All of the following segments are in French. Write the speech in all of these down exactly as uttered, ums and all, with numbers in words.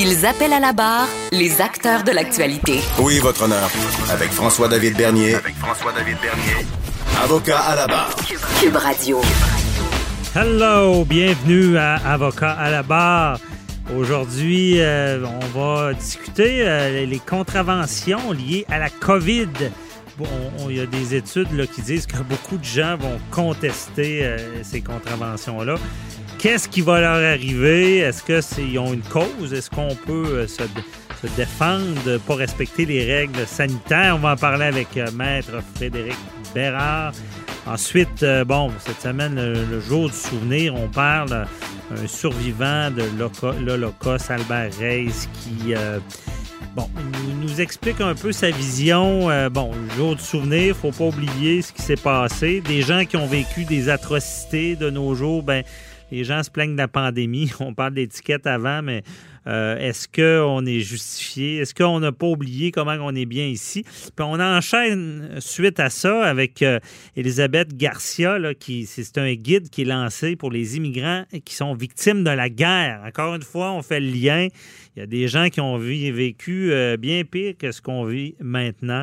Ils appellent à la barre les acteurs de l'actualité. Oui, votre honneur. Avec François-David Bernier. Avec François-David Bernier. Avocat à la barre. Cube Radio. Hello, bienvenue à Avocats à la barre. Aujourd'hui, euh, on va discuter euh, les contraventions liées à la COVID. Bon, il y a des études là, qui disent que beaucoup de gens vont contester euh, ces contraventions-là. Qu'est-ce qui va leur arriver? Est-ce qu'ils ont une cause? Est-ce qu'on peut euh, se, se défendre de ne pas respecter les règles sanitaires? On va en parler avec euh, Maître Frédéric Bérard. Ensuite, euh, bon, cette semaine, le, le jour du souvenir, on parle d'un euh, survivant de l'Holocauste, Albert Reyes, qui euh, bon, nous, nous explique un peu sa vision. Euh, bon, le jour du souvenir, faut pas oublier ce qui s'est passé. Des gens qui ont vécu des atrocités de nos jours, ben, les gens se plaignent de la pandémie. On parle d'étiquette avant, mais euh, est-ce qu'on est justifié? Est-ce qu'on n'a pas oublié comment on est bien ici? Puis on enchaîne suite à ça avec euh, Elisabeth Garcia, là, qui c'est un guide qui est lancé pour les immigrants qui sont victimes de la guerre. Encore une fois, on fait le lien. Il y a des gens qui ont vécu euh, bien pire que ce qu'on vit maintenant.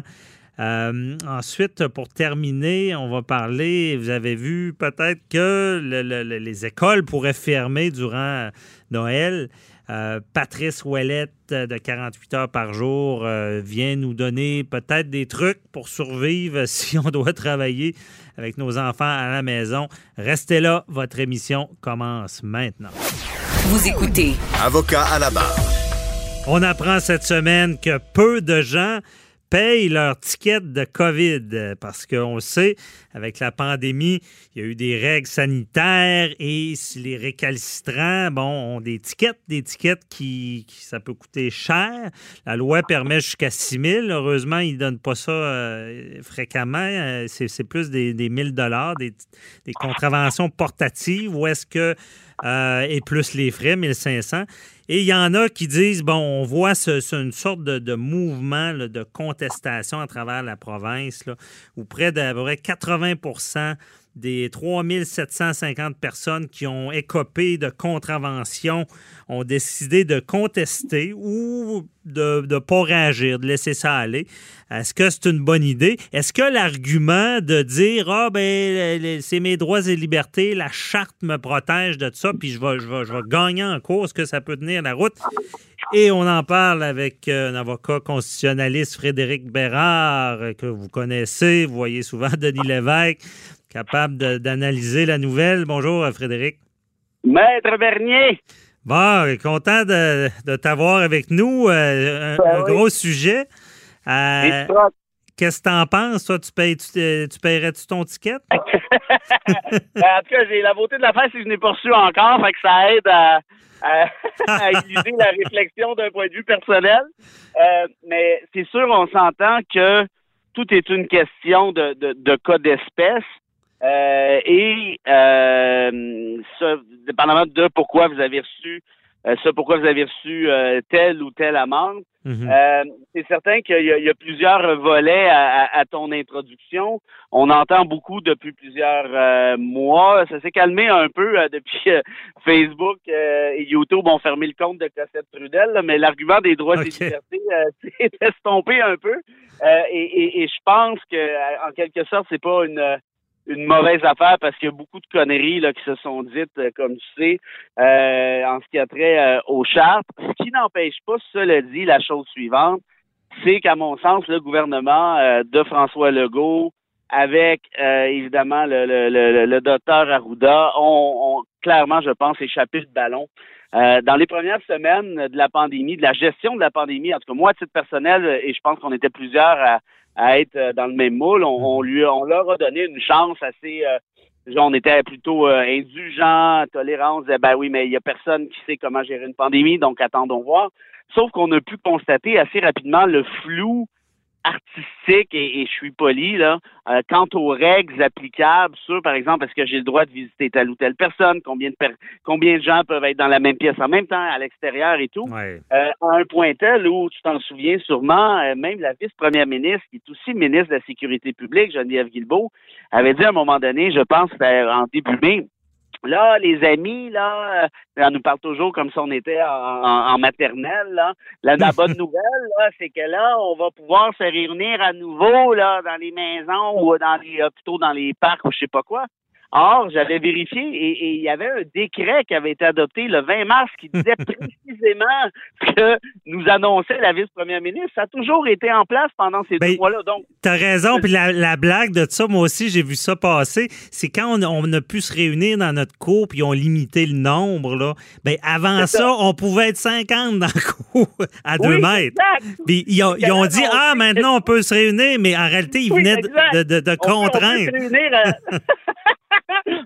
Euh, ensuite, pour terminer, on va parler, vous avez vu peut-être que le, le, les écoles pourraient fermer durant Noël. Euh, Patrice Ouellet de quarante-huit heures par jour euh, vient nous donner peut-être des trucs pour survivre si on doit travailler avec nos enfants à la maison. Restez là, votre émission commence maintenant. Vous écoutez Avocat à la barre. On apprend cette semaine que peu de gens payent leur ticket de COVID parce qu'on le sait, avec la pandémie, il y a eu des règles sanitaires et les récalcitrants bon, ont des tickets, des tickets qui, qui ça peut coûter cher. La loi permet jusqu'à six mille. Heureusement, ils ne donnent pas ça euh, fréquemment. C'est, c'est plus des, des mille dollars, des, des contraventions portatives où est-ce que Euh, et plus les frais, mille cinq cents. Et il y en a qui disent, bon, on voit ce, ce, une sorte de, de mouvement là, de contestation à travers la province, là, où près d'à peu près quatre-vingts pour cent des trois mille sept cent cinquante personnes qui ont écopé de contraventions ont décidé de contester ou de ne pas réagir, de laisser ça aller. Est-ce que c'est une bonne idée? Est-ce que l'argument de dire « Ah, ben c'est mes droits et libertés, la charte me protège de ça, puis je vais, je vais, je vais gagner en cours, est-ce que ça peut tenir la route? » Et on en parle avec un avocat constitutionnaliste, Frédéric Bérard, que vous connaissez, vous voyez souvent Denis Lévesque, capable de, d'analyser la nouvelle. Bonjour, Frédéric. Maître Bernier. Bon, content de, de t'avoir avec nous. Euh, un, ben un oui. Gros sujet. Euh, qu'est-ce que t'en penses, toi? Tu, payes, tu, tu paierais-tu ton ticket? Ben, en tout cas, j'ai la beauté de la face si je n'ai pas reçu encore, fait que ça aide à, à, à utiliser la réflexion d'un point de vue personnel. Euh, mais c'est sûr, on s'entend que tout est une question de, de, de cas d'espèce. Euh, et euh, ça, dépendamment de pourquoi vous avez reçu euh, ça, pourquoi vous avez reçu euh, telle ou telle amende, mm-hmm. euh, c'est certain qu'il y a, il y a plusieurs volets à, à, à ton introduction. On entend beaucoup depuis plusieurs euh, mois. Ça s'est calmé un peu euh, depuis euh, Facebook euh, et YouTube ont fermé le compte de Cassette-Trudel, là, mais l'argument des droits okay. et libertés euh, s'est estompé un peu. Euh, et et, et je pense que en quelque sorte, c'est pas une une mauvaise affaire parce qu'il y a beaucoup de conneries là, qui se sont dites, euh, comme tu sais, euh, en ce qui a trait euh, aux chartes. Ce qui n'empêche pas, cela dit, la chose suivante, c'est qu'à mon sens, le gouvernement euh, de François Legault, avec euh, évidemment le, le, le, le docteur Arruda, ont, ont clairement, je pense, échappé le ballon. Euh, dans les premières semaines de la pandémie, de la gestion de la pandémie, en tout cas moi, à titre personnel, et je pense qu'on était plusieurs à, à être dans le même moule, on, on, lui, on leur a donné une chance assez... Euh, on était plutôt euh, indulgents, tolérants, on disait, ben oui, mais il n'y a personne qui sait comment gérer une pandémie, donc attendons voir. Sauf qu'on a pu constater assez rapidement le flou artistique, et, et je suis poli, là, euh, quant aux règles applicables sur, par exemple, est-ce que j'ai le droit de visiter telle ou telle personne, combien de, per- combien de gens peuvent être dans la même pièce en même temps, à l'extérieur et tout, ouais. euh, à un point tel où, tu t'en souviens sûrement, euh, même la vice-première ministre, qui est aussi ministre de la Sécurité publique, Geneviève Guilbeault, avait dit à un moment donné, je pense c'était en début mai, là, les amis, là, on nous parle toujours comme si on était en, en, en maternelle, là. La, la bonne nouvelle, là, c'est que là, on va pouvoir se réunir à nouveau, là, dans les maisons ou dans les, plutôt dans les parcs ou je sais pas quoi. Or, j'avais vérifié et il y avait un décret qui avait été adopté le vingt mars qui disait précisément ce que nous annonçait la vice-première ministre. Ça a toujours été en place pendant ces ben, deux mois-là. Donc, t'as raison. Puis la, la blague de ça, moi aussi, j'ai vu ça passer. C'est quand on, on a pu se réunir dans notre cour puis on limitait le nombre, là. Bien, avant ça. ça, on pouvait être cinquante dans la cour à oui, deux mètres. Puis ils ont, ils ont dit, ah, maintenant, on peut se réunir. Mais en réalité, ils oui, venaient de, de, de, de contraindre. On peut, on peut se réunir à...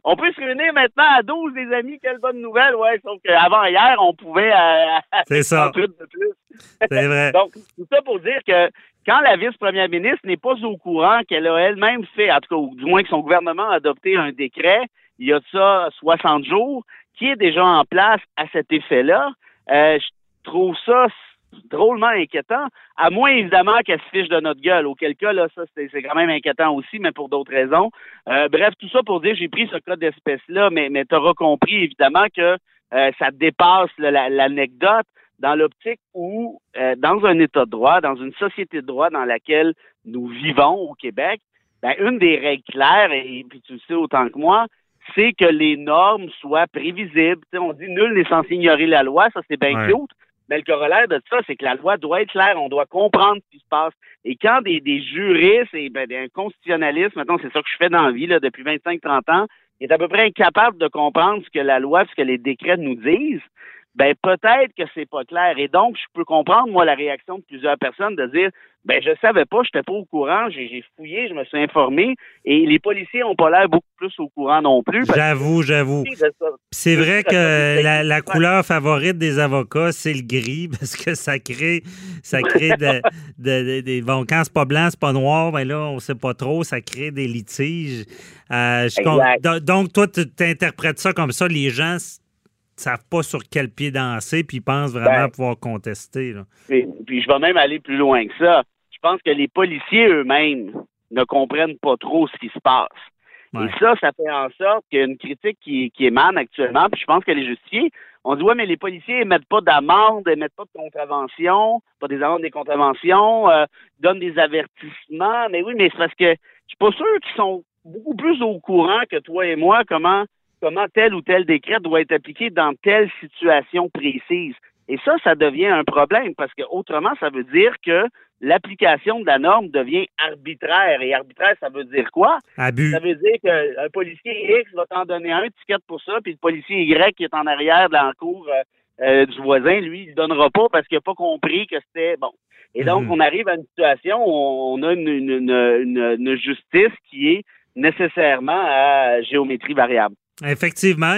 On peut se réunir maintenant à douze, les amis. Quelle bonne nouvelle, ouais. Sauf qu'avant hier, on pouvait... Euh, c'est ça. Un truc de plus. C'est vrai. Donc, tout ça pour dire que quand la vice-première ministre n'est pas au courant qu'elle a elle-même fait, en tout cas, ou du moins que son gouvernement a adopté un décret, il y a de ça soixante jours, qui est déjà en place à cet effet-là, euh, je trouve ça drôlement inquiétant, à moins évidemment qu'elle se fiche de notre gueule, auquel cas là ça c'est, c'est quand même inquiétant aussi, mais pour d'autres raisons. Euh, bref, tout ça pour dire, j'ai pris ce cas d'espèce-là, mais, mais tu auras compris évidemment que euh, ça dépasse là, la, l'anecdote dans l'optique où, euh, dans un état de droit, dans une société de droit dans laquelle nous vivons au Québec, ben, une des règles claires, et, et puis tu le sais autant que moi, c'est que les normes soient prévisibles. T'sais, on dit nul n'est censé ignorer la loi, ça c'est bien ouais. cute. Mais le corollaire de ça, c'est que la loi doit être claire, on doit comprendre ce qui se passe. Et quand des, des juristes et ben, des constitutionnalistes, maintenant c'est ça que je fais dans la vie là, depuis vingt-cinq à trente ans, est à peu près incapable de comprendre ce que la loi, ce que les décrets nous disent, ben peut-être que c'est pas clair. Et donc, je peux comprendre, moi, la réaction de plusieurs personnes de dire ben je savais pas, j'étais pas au courant, j'ai, j'ai fouillé, je me suis informé, et les policiers ont pas l'air beaucoup plus au courant non plus. J'avoue, j'avoue. C'est vrai que la, la couleur favorite des avocats, c'est le gris, parce que ça crée ça crée de, de, de, de, bon, quand c'est pas blanc, c'est pas noir, ben là, on sait pas trop, ça crée des litiges. Euh, je, donc, toi, tu t'interprètes ça comme ça, les gens savent pas sur quel pied danser, puis ils pensent vraiment ben, pouvoir contester. Là. Et, puis je vais même aller plus loin que ça. Je pense que les policiers eux-mêmes ne comprennent pas trop ce qui se passe. Ouais. Et ça, ça fait en sorte qu'il y a une critique qui, qui émane actuellement, puis je pense qu'elle est justifiée. On dit, ouais, mais les policiers émettent pas d'amende, émettent pas de contravention, pas des amendes, des contraventions, euh, donnent des avertissements. Mais oui, mais c'est parce que je suis pas sûr qu'ils sont beaucoup plus au courant que toi et moi comment comment tel ou tel décret doit être appliqué dans telle situation précise. Et ça, ça devient un problème, parce que autrement, ça veut dire que l'application de la norme devient arbitraire. Et arbitraire, ça veut dire quoi? Abus. Ça veut dire qu'un policier X va t'en donner un ticket pour ça, puis le policier Y qui est en arrière de l'encours euh, euh, du voisin, lui, il ne donnera pas parce qu'il n'a pas compris que c'était bon. Et donc, mmh. on arrive à une situation où on a une, une, une, une justice qui est nécessairement à géométrie variable. Effectivement,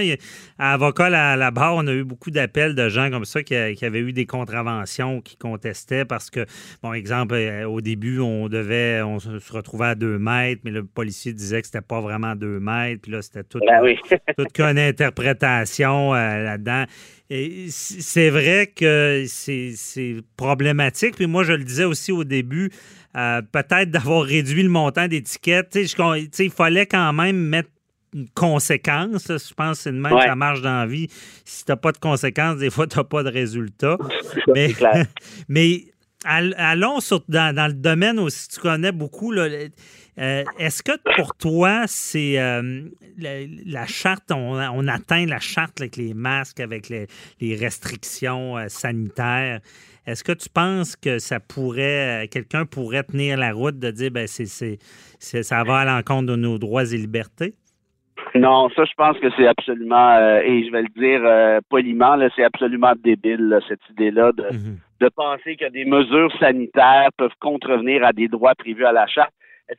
à Avocats à la barre, on a eu beaucoup d'appels de gens comme ça qui avaient eu des contraventions, qui contestaient parce que, bon, exemple, au début, on devait, on se retrouvait à deux mètres, mais le policier disait que c'était pas vraiment deux mètres, puis là, c'était toute, ben oui. toute une interprétation euh, là-dedans. Et c'est vrai que c'est, c'est problématique. Puis moi, je le disais aussi au début, euh, peut-être d'avoir réduit le montant d'étiquette. Tu sais, il fallait quand même mettre une conséquence. Je pense que c'est de même ouais. que ça marche dans la vie. Si tu n'as pas de conséquences, des fois, tu n'as pas de résultats. Mais, mais allons sur, dans, dans le domaine aussi, tu connais beaucoup. Là, euh, est-ce que pour toi, c'est euh, la, la charte, on, on atteint la charte là, avec les masques, avec les, les restrictions euh, sanitaires? Est-ce que tu penses que ça pourrait, quelqu'un pourrait tenir la route de dire, ben c'est, c'est, c'est, ça va à l'encontre de nos droits et libertés? Non, ça, je pense que c'est absolument, euh, et je vais le dire euh, poliment, là, c'est absolument débile, là, cette idée-là de, mm-hmm. de penser que des mesures sanitaires peuvent contrevenir à des droits prévus à la Charte.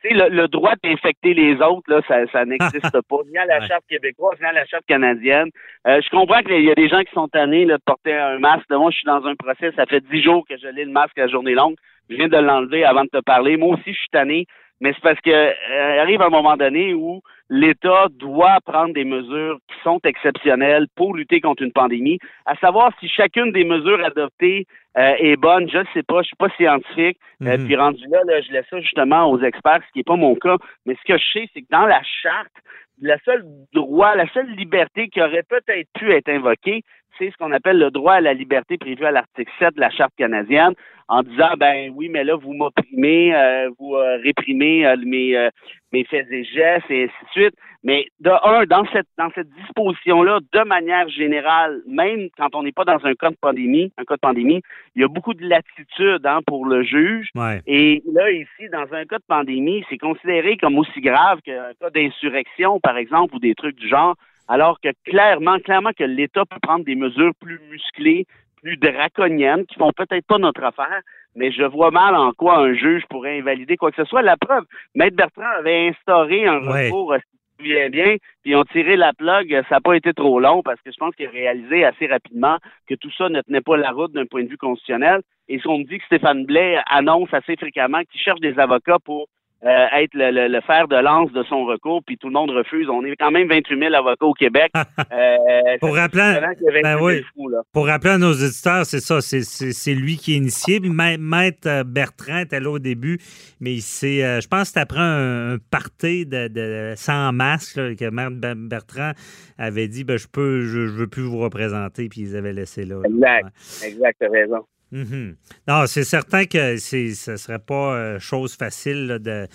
Tu sais, le, le droit d'infecter les autres, là, ça, ça n'existe pas, ni à la ouais. Charte québécoise, ni à la Charte canadienne. Euh, je comprends qu'il y a des gens qui sont tannés là, de porter un masque. Moi, je suis dans un procès, ça fait dix jours que je l'ai, le masque à journée longue. Je viens de l'enlever avant de te parler. Moi aussi, je suis tanné. Mais c'est parce que euh, arrive un moment donné où l'État doit prendre des mesures qui sont exceptionnelles pour lutter contre une pandémie. À savoir si chacune des mesures adoptées euh, est bonne, je ne sais pas, je ne suis pas scientifique. Mm-hmm. Euh, puis rendu là, là, je laisse ça justement aux experts, ce qui n'est pas mon cas. Mais ce que je sais, c'est que dans la Charte, le seul droit, la seule liberté qui aurait peut-être pu être invoquée, c'est ce qu'on appelle le droit à la liberté prévu à l'article sept de la Charte canadienne, en disant, ben oui, mais là, vous m'opprimez, euh, vous euh, réprimez euh, mes, euh, mes faits et gestes, et ainsi de suite. Mais de un, dans cette dans cette disposition-là, de manière générale, même quand on n'est pas dans un cas de pandémie, un cas de pandémie, il y a beaucoup de latitude hein, pour le juge. Ouais. Et là, ici, dans un cas de pandémie, c'est considéré comme aussi grave qu'un cas d'insurrection, par exemple, ou des trucs du genre, alors que clairement, clairement que l'État peut prendre des mesures plus musclées, plus draconiennes, qui font peut-être pas notre affaire, mais je vois mal en quoi un juge pourrait invalider quoi que ce soit. La preuve, Maître Bertrand avait instauré un ouais. recours, si tu te souviens bien, puis ils ont tiré la plug, ça n'a pas été trop long, parce que je pense qu'il a réalisé assez rapidement que tout ça ne tenait pas la route d'un point de vue constitutionnel. Et si on me dit que Stéphane Blais annonce assez fréquemment qu'il cherche des avocats pour Euh, être le, le, le fer de lance de son recours, puis tout le monde refuse. On est quand même vingt-huit mille avocats au Québec. Euh, pour, rappeler, ben oui. fous, là. Pour rappeler à nos auditeurs, c'est ça, c'est, c'est, c'est lui qui est initié. Maître Bertrand était là au début, mais c'est, euh, je pense que c'est après un, un party de, de, sans masque là, que Maître Bertrand avait dit, ben, je peux, je, je veux plus vous représenter, puis ils avaient laissé là. Exact, ouais. exact, t'as raison. Mm-hmm. Non, c'est certain que c'est, ce ne serait pas euh, chose facile là, de,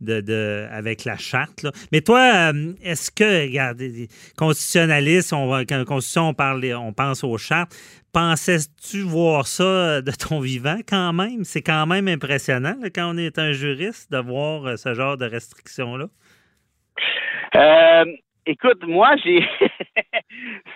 de, de, avec la charte. Là. Mais toi, euh, est-ce que, regardez, constitutionnaliste, on, quand la Constitution, on, parle, on pense aux chartes, pensais-tu voir ça de ton vivant quand même? C'est quand même impressionnant là, quand on est un juriste de voir euh, ce genre de restrictions-là. Euh, écoute, moi, j'ai...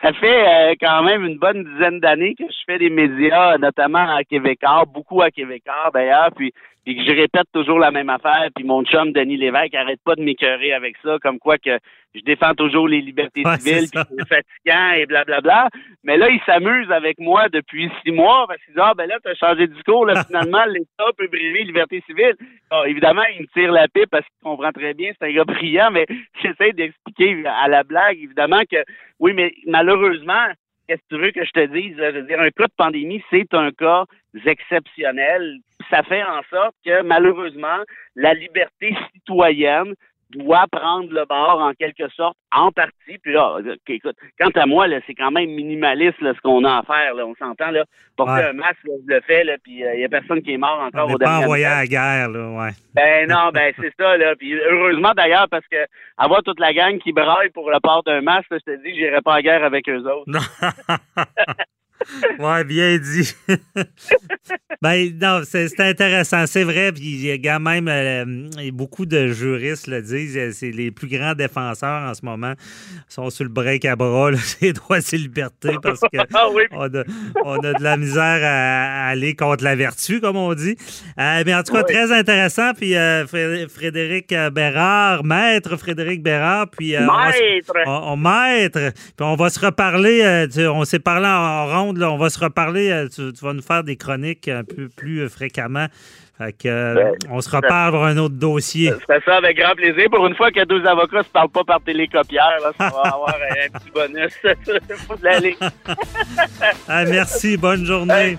Ça fait euh, quand même une bonne dizaine d'années que je fais des médias, notamment à Québécois, beaucoup à Québécois d'ailleurs, puis, puis que je répète toujours la même affaire, puis mon chum Denis Lévesque arrête pas de m'écœurer avec ça, comme quoi que je défends toujours les libertés ouais, civiles, puis c'est fatigant et blablabla. Bla, bla. Mais là, il s'amuse avec moi depuis six mois, parce qu'il dit « Ah, ben là, t'as changé de discours, là, finalement, l'État peut briser les libertés civiles. » Évidemment, il me tire la pipe parce qu'il comprend très bien, c'est un gars brillant, mais j'essaie d'expliquer à la blague, évidemment, que oui, mais malheureusement, qu'est-ce que tu veux que je te dise? Je veux dire, un cas de pandémie, c'est un cas exceptionnel. Ça fait en sorte que, malheureusement, la liberté citoyenne doit prendre le bord, en quelque sorte, en partie. Puis là, écoute, quant à moi, là, c'est quand même minimaliste là, ce qu'on a à faire. Là. On s'entend, là, porter ouais. un masque, là, je le fais, là, puis il euh, n'y a personne qui est mort encore. On n'est pas envoyé à la guerre, là, ouais. Ben non, ben c'est ça, là. Puis heureusement, d'ailleurs, parce que avoir toute la gang qui braille pour le port d'un masque, là, je te dis que j'irai pas à la guerre avec eux autres. Ouais, bien dit. Ben non, c'est, c'est intéressant, c'est vrai. Puis il y a quand même euh, beaucoup de juristes le disent. C'est les plus grands défenseurs en ce moment sont sur le break à bras, là, les droits et libertés, parce que oui. on, a, on a de la misère à, à aller contre la vertu, comme on dit. Euh, mais en tout cas, oui. très intéressant. Puis euh, Frédéric Bérard, maître Frédéric Bérard, puis euh, maître. On, on, on maître. Puis on va se reparler. Euh, tu, on s'est parlé en, en ronde. Là, on va se reparler. Tu, tu vas nous faire des chroniques un peu plus fréquemment. Fait que, ben, on se reparle pour un autre dossier. C'est ça, avec grand plaisir. Pour une fois que deux avocats ne se parlent pas par télécopière, là, ça va avoir un petit bonus. Il faut de l'aller. Ah, merci, bonne journée. Hey.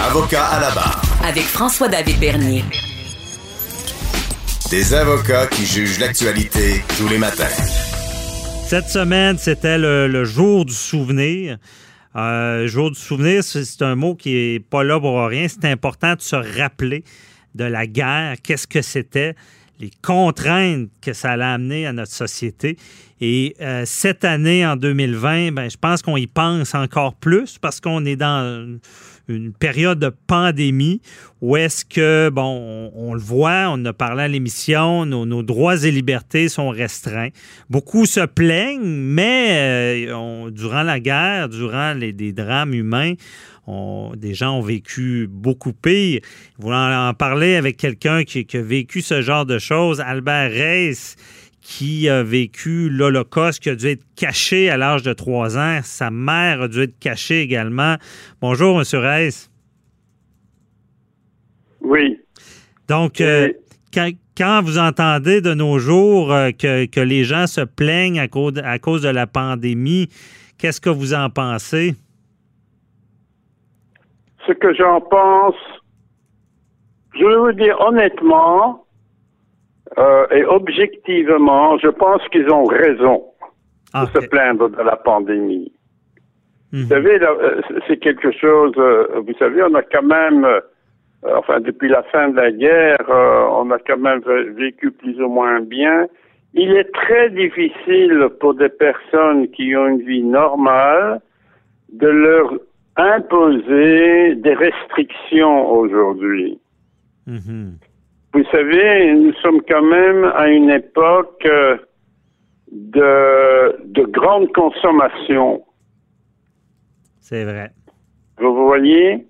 Avocats à la barre. Avec François-David Bernier. Des avocats qui jugent l'actualité tous les matins. Cette semaine, c'était le, le jour du souvenir. Euh, jour du souvenir, c'est, c'est un mot qui n'est pas là pour rien. C'est important de se rappeler de la guerre, qu'est-ce que c'était, les contraintes que ça allait amener à notre société. Et euh, cette année, en deux mille vingt, ben, je pense qu'on y pense encore plus parce qu'on est dans une période de pandémie où est-ce que, bon, on, on le voit, on a parlé à l'émission, nos, nos droits et libertés sont restreints. Beaucoup se plaignent, mais euh, on, durant la guerre, durant les, des drames humains, on, des gens ont vécu beaucoup pire. Voulant en parler avec quelqu'un qui, qui a vécu ce genre de choses, Albert Reyes, qui a vécu l'Holocauste, qui a dû être caché à l'âge de trois ans. Sa mère a dû être cachée également. Bonjour, M. Reyes. Oui. Donc, oui. Euh, quand, quand vous entendez de nos jours euh, que, que les gens se plaignent à cause, à cause de la pandémie, qu'est-ce que vous en pensez? Ce que j'en pense, je vais vous dire honnêtement, Euh, et objectivement, je pense qu'ils ont raison ah, de okay. se plaindre de la pandémie. Mmh. Vous savez, là, c'est quelque chose, vous savez, on a quand même, euh, enfin, depuis la fin de la guerre, euh, on a quand même vécu plus ou moins bien. Il est très difficile pour des personnes qui ont une vie normale de leur imposer des restrictions aujourd'hui. Mmh. Vous savez, nous sommes quand même à une époque de, de grande consommation. C'est vrai. Vous voyez,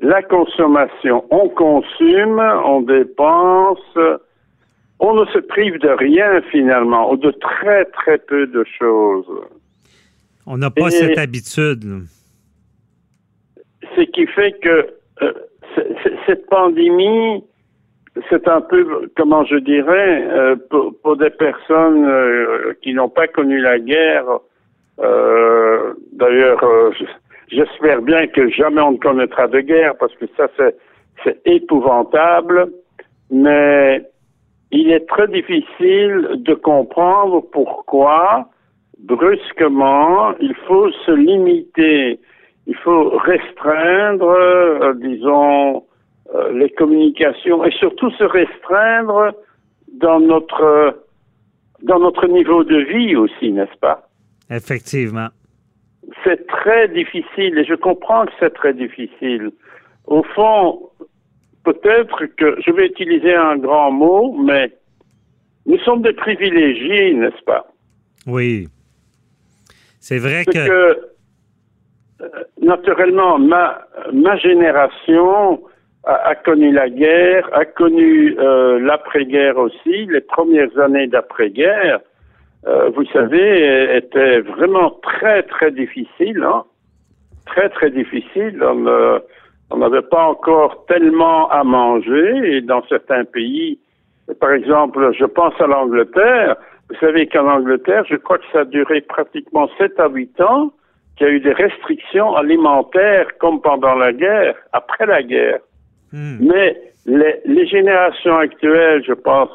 la consommation, on consomme, on dépense, on ne se prive de rien finalement, ou de très très peu de choses. On n'a pas Et cette habitude. Ce qui fait que euh, cette pandémie, c'est un peu, comment je dirais, euh, pour, pour des personnes euh, qui n'ont pas connu la guerre. Euh, d'ailleurs, euh, j'espère bien que jamais on ne connaîtra de guerre, parce que ça, c'est, c'est épouvantable. Mais il est très difficile de comprendre pourquoi, brusquement, il faut se limiter, il faut restreindre, euh, disons... les communications, et surtout se restreindre dans notre, dans notre niveau de vie aussi, n'est-ce pas? Effectivement. C'est très difficile, et je comprends que c'est très difficile. Au fond, peut-être que, je vais utiliser un grand mot, mais nous sommes des privilégiés, n'est-ce pas? Oui. C'est vrai Parce que... que... Naturellement, ma, ma génération... a connu la guerre, a connu euh, l'après-guerre aussi. Les premières années d'après-guerre, euh, vous savez, étaient vraiment très, très difficiles. Hein? Très, très difficiles. On euh, n'avait pas encore tellement à manger. Et dans certains pays, par exemple, je pense à l'Angleterre. Vous savez qu'en Angleterre, je crois que ça a duré pratiquement sept à huit ans qu'il y a eu des restrictions alimentaires comme pendant la guerre, après la guerre. Mais les, les générations actuelles, je pense,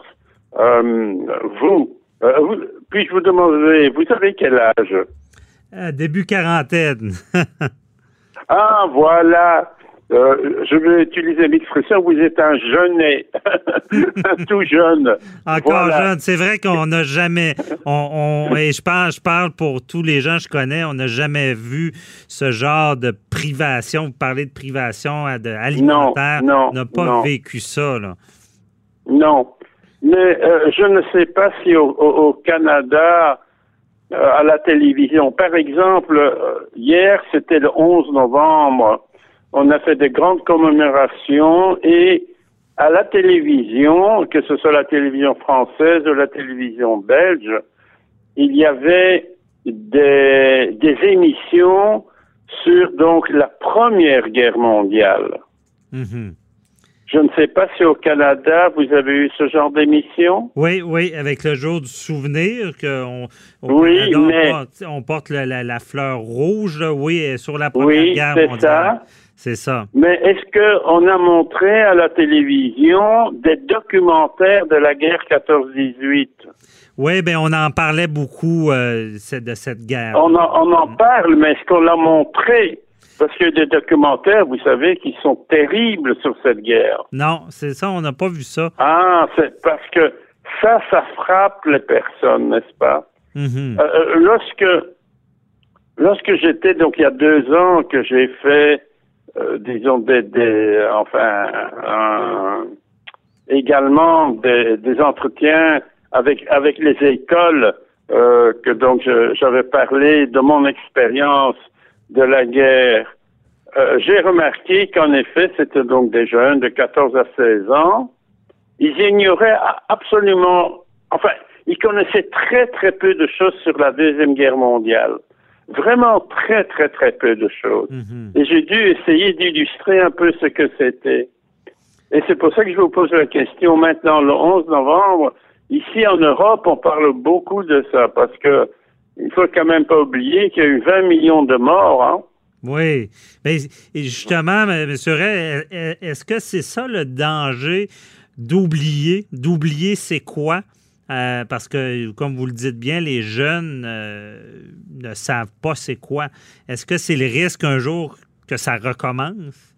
euh, vous, euh, vous, puis-je vous demander, vous avez quel âge? Euh, début quarantaine. Ah, voilà. Euh, je vais utiliser l'expression, vous êtes un jeunet, un tout jeune. Encore voilà. jeune. C'est vrai qu'on n'a jamais, on, on, et je parle, je parle pour tous les gens que je connais, on n'a jamais vu ce genre de privation. Vous parlez de privation de alimentaire. Non, non, on n'a pas non. vécu ça. Là. Non. Mais euh, je ne sais pas si au, au, au Canada, euh, à la télévision, par exemple, euh, hier, c'était le onze novembre. on a fait de grandes commémorations et à la télévision, que ce soit la télévision française ou la télévision belge, il y avait des, des émissions sur donc la Première Guerre mondiale. Mm-hmm. Je ne sais pas si au Canada, vous avez eu ce genre d'émission? Oui, oui, avec le jour du souvenir, qu'on on, oui, Canada, mais... on porte, on porte la, la, la fleur rouge, là, oui, sur la Première oui, Guerre mondiale. Oui, c'est ça. C'est ça. Mais est-ce qu'on a montré à la télévision des documentaires de la guerre quatorze dix-huit? Oui, bien, on en parlait beaucoup euh, de cette guerre. On en, on en parle, mais est-ce qu'on l'a montré? Parce qu'il y a des documentaires, vous savez, qui sont terribles sur cette guerre. Non, c'est ça, on n'a pas vu ça. Ah, c'est parce que ça, ça frappe les personnes, n'est-ce pas? Mm-hmm. euh, lorsque, lorsque j'étais, donc il y a deux ans que j'ai fait, euh, disons, des, des enfin, euh, également des, des entretiens avec, avec les écoles, euh, que donc je, j'avais parlé de mon expérience de la guerre, euh, j'ai remarqué qu'en effet, c'était donc des jeunes de quatorze à seize ans. Ils ignoraient absolument... Enfin, ils connaissaient très, très peu de choses sur la Deuxième Guerre mondiale. Vraiment très, très, très peu de choses. Mm-hmm. Et j'ai dû essayer d'illustrer un peu ce que c'était. Et c'est pour ça que je vous pose la question maintenant, le onze novembre. Ici, en Europe, on parle beaucoup de ça, parce que il ne faut quand même pas oublier qu'il y a eu vingt millions de morts. Hein? Oui. Mais, et justement, M. Rey, est-ce que c'est ça le danger d'oublier? D'oublier, c'est quoi? Euh, parce que, comme vous le dites bien, les jeunes euh, ne savent pas c'est quoi. Est-ce que c'est le risque un jour que ça recommence?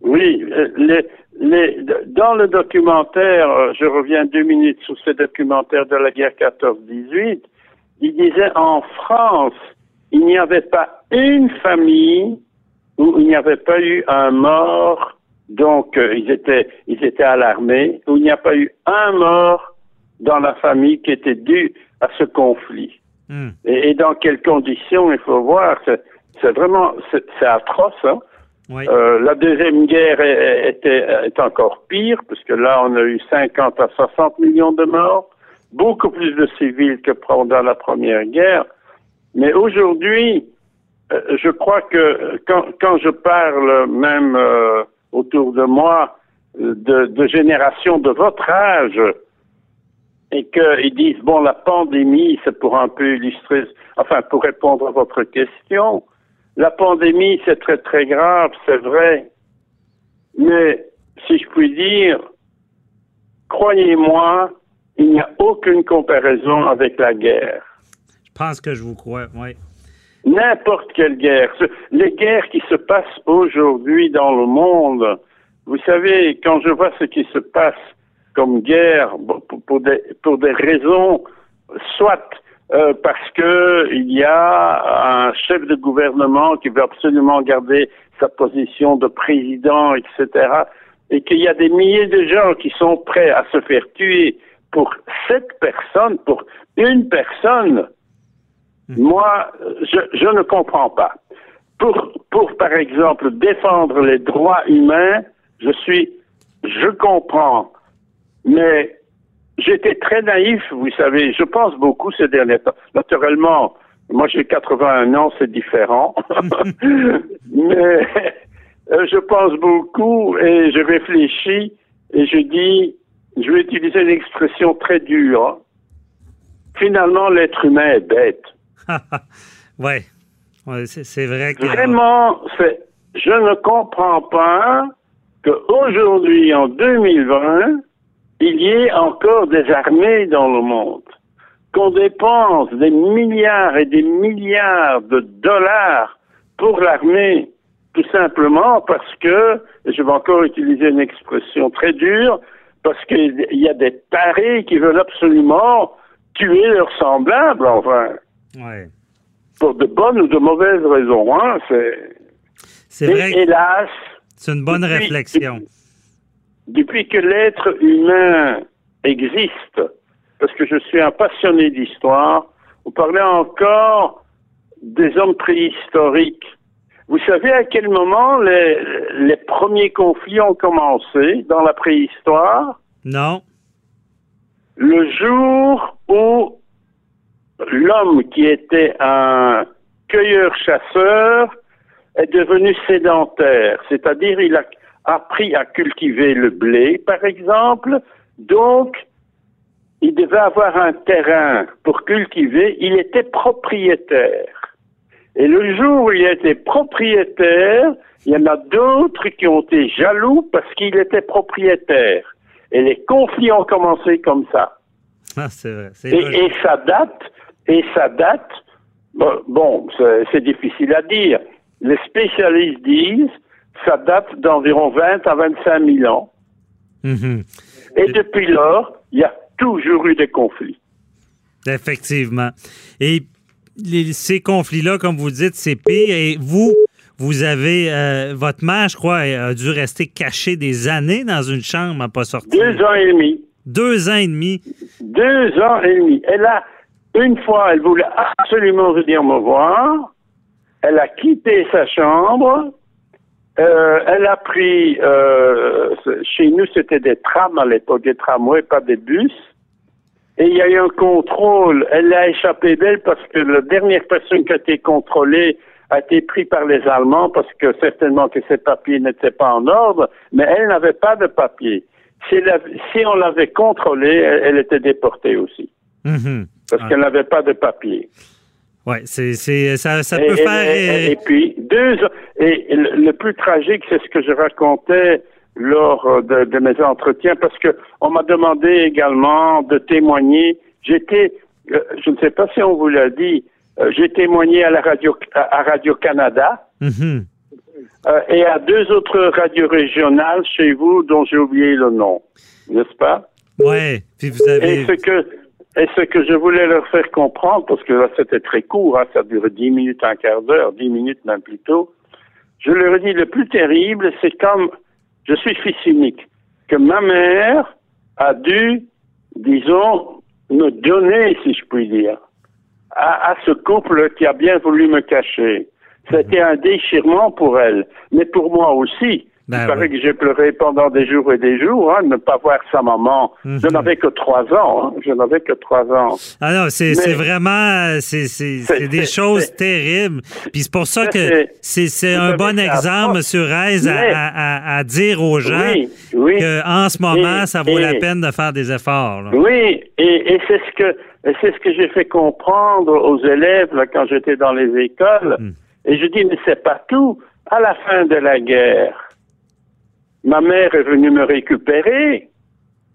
Oui. Les, les, dans le documentaire, je reviens deux minutes sur ce documentaire de la guerre quatorze dix-huit, il disait en France, il n'y avait pas une famille où il n'y avait pas eu un mort, donc euh, ils étaient ils étaient alarmés, où il n'y a pas eu un mort dans la famille qui était dû à ce conflit. Mm. Et, et dans quelles conditions, il faut voir, c'est, c'est vraiment, c'est, c'est atroce. Hein? Oui. Euh, la Deuxième Guerre est, était, est encore pire, puisque là on a eu cinquante à soixante millions de morts. Beaucoup plus de civils que pendant la Première Guerre. Mais aujourd'hui, euh, je crois que quand, quand je parle même euh, autour de moi de, de générations de votre âge et qu'ils disent, bon, la pandémie, c'est pour un peu illustrer, enfin, pour répondre à votre question, la pandémie, c'est très, très grave, c'est vrai. Mais, si je puis dire, croyez-moi, il n'y a aucune comparaison avec la guerre. Je pense que je vous crois, oui. N'importe quelle guerre. Les guerres qui se passent aujourd'hui dans le monde, vous savez, quand je vois ce qui se passe comme guerre, pour des, pour des raisons, soit euh, parce qu'il y a un chef de gouvernement qui veut absolument garder sa position de président, et cetera, et qu'il y a des milliers de gens qui sont prêts à se faire tuer pour cette personne, pour une personne, mmh. moi, je, je ne comprends pas. Pour, pour, par exemple, défendre les droits humains, je suis, je comprends. Mais j'étais très naïf, vous savez, je pense beaucoup ces derniers temps. Naturellement, moi j'ai quatre-vingt-un ans, c'est différent. Mais je pense beaucoup et je réfléchis et je dis... Je vais utiliser une expression très dure. Finalement, l'être humain est bête. Oui, ouais, c'est, c'est vrai que... Vraiment, c'est, je ne comprends pas qu'aujourd'hui, en deux mille vingt, il y ait encore des armées dans le monde, qu'on dépense des milliards et des milliards de dollars pour l'armée, tout simplement parce que, je vais encore utiliser une expression très dure, parce qu'il y a des tarés qui veulent absolument tuer leurs semblables, enfin. Ouais. Pour de bonnes ou de mauvaises raisons, hein. C'est, c'est vrai. Hélas. C'est une bonne depuis, réflexion. Depuis, depuis que l'être humain existe, parce que je suis un passionné d'histoire, on parlait encore des hommes préhistoriques. Vous savez à quel moment les, les premiers conflits ont commencé dans la préhistoire? Non. Le jour où l'homme qui était un cueilleur-chasseur est devenu sédentaire, c'est-à-dire il a appris à cultiver le blé, par exemple, donc il devait avoir un terrain pour cultiver, il était propriétaire. Et le jour où il était propriétaire, il y en a d'autres qui ont été jaloux parce qu'il était propriétaire. Et les conflits ont commencé comme ça. Ah, c'est vrai. C'est et, et ça date, et ça date, bon, bon c'est, c'est difficile à dire. Les spécialistes disent ça date d'environ vingt à vingt-cinq mille ans. Mm-hmm. Et c'est... depuis lors, il y a toujours eu des conflits. Effectivement. Et les, ces conflits-là, comme vous dites, c'est pire. Et vous, vous avez... Euh, votre mère, je crois, a dû rester cachée des années dans une chambre, pas sortie. Deux ans et demi. Deux ans et demi. Deux ans et demi. Elle a... Une fois, elle voulait absolument venir me voir. Elle a quitté sa chambre. Euh, elle a pris... Euh, chez nous, c'était des trams à l'époque, des tramways, pas des bus. Et il y a eu un contrôle. Elle a échappé d'elle parce que la dernière personne qui a été contrôlée a été prise par les Allemands parce que certainement que ses papiers n'étaient pas en ordre, mais elle n'avait pas de papiers. Si, si on l'avait contrôlée, elle, elle était déportée aussi. Mm-hmm. Parce ah. qu'elle n'avait pas de papiers. Oui, c'est, c'est, ça, ça peut et, faire... Et, et, et puis, deux... Et le plus tragique, c'est ce que je racontais lors de, de mes entretiens, parce que on m'a demandé également de témoigner. J'étais, euh, je ne sais pas si on vous l'a dit, euh, j'ai témoigné à la radio, à, à Radio-Canada, mm-hmm. euh, et à deux autres radios régionales chez vous, dont j'ai oublié le nom, n'est-ce pas? Oui, puis vous avez... Et ce que... Et ce que je voulais leur faire comprendre, parce que là, c'était très court, hein, ça durait dix minutes, un quart d'heure, dix minutes même plus tôt, je leur ai dit, le plus terrible, c'est comme, je suis fils unique, que ma mère a dû, disons, me donner, si je puis dire, à, à ce couple qui a bien voulu me cacher. C'était un déchirement pour elle, mais pour moi aussi. Ben Il oui. paraît que j'ai pleuré pendant des jours et des jours, hein, de ne pas voir sa maman. Mm-hmm. Je n'avais que trois ans, hein, je n'avais que trois ans. Ah non, c'est, c'est vraiment, c'est, c'est, c'est, c'est des c'est, choses c'est, terribles. Puis c'est pour ça que c'est, c'est, c'est un bon exemple, M. Reyes, à, à, à dire aux gens oui, oui, qu'en ce moment, et, ça vaut et, la peine de faire des efforts. Là. Oui, et, et c'est ce que et c'est ce que j'ai fait comprendre aux élèves là, quand j'étais dans les écoles. Mm. Et je dis, mais c'est pas tout. À la fin de la guerre, ma mère est venue me récupérer,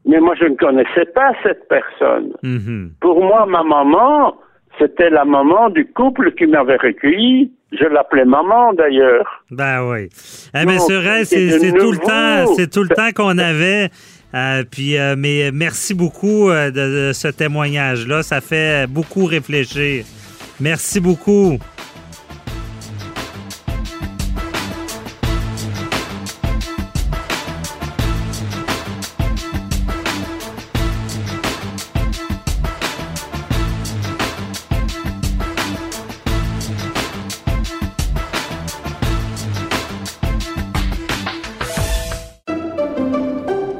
mais moi je ne connaissais pas cette personne. Mm-hmm. Pour moi, ma maman, c'était la maman du couple qui m'avait recueilli. Je l'appelais maman d'ailleurs. Ben oui. Eh bien, c'est vrai, c'est, c'est, tout le temps, c'est tout le temps qu'on avait. Euh, puis, euh, mais merci beaucoup euh, de, de ce témoignage-là. Ça fait beaucoup réfléchir. Merci beaucoup.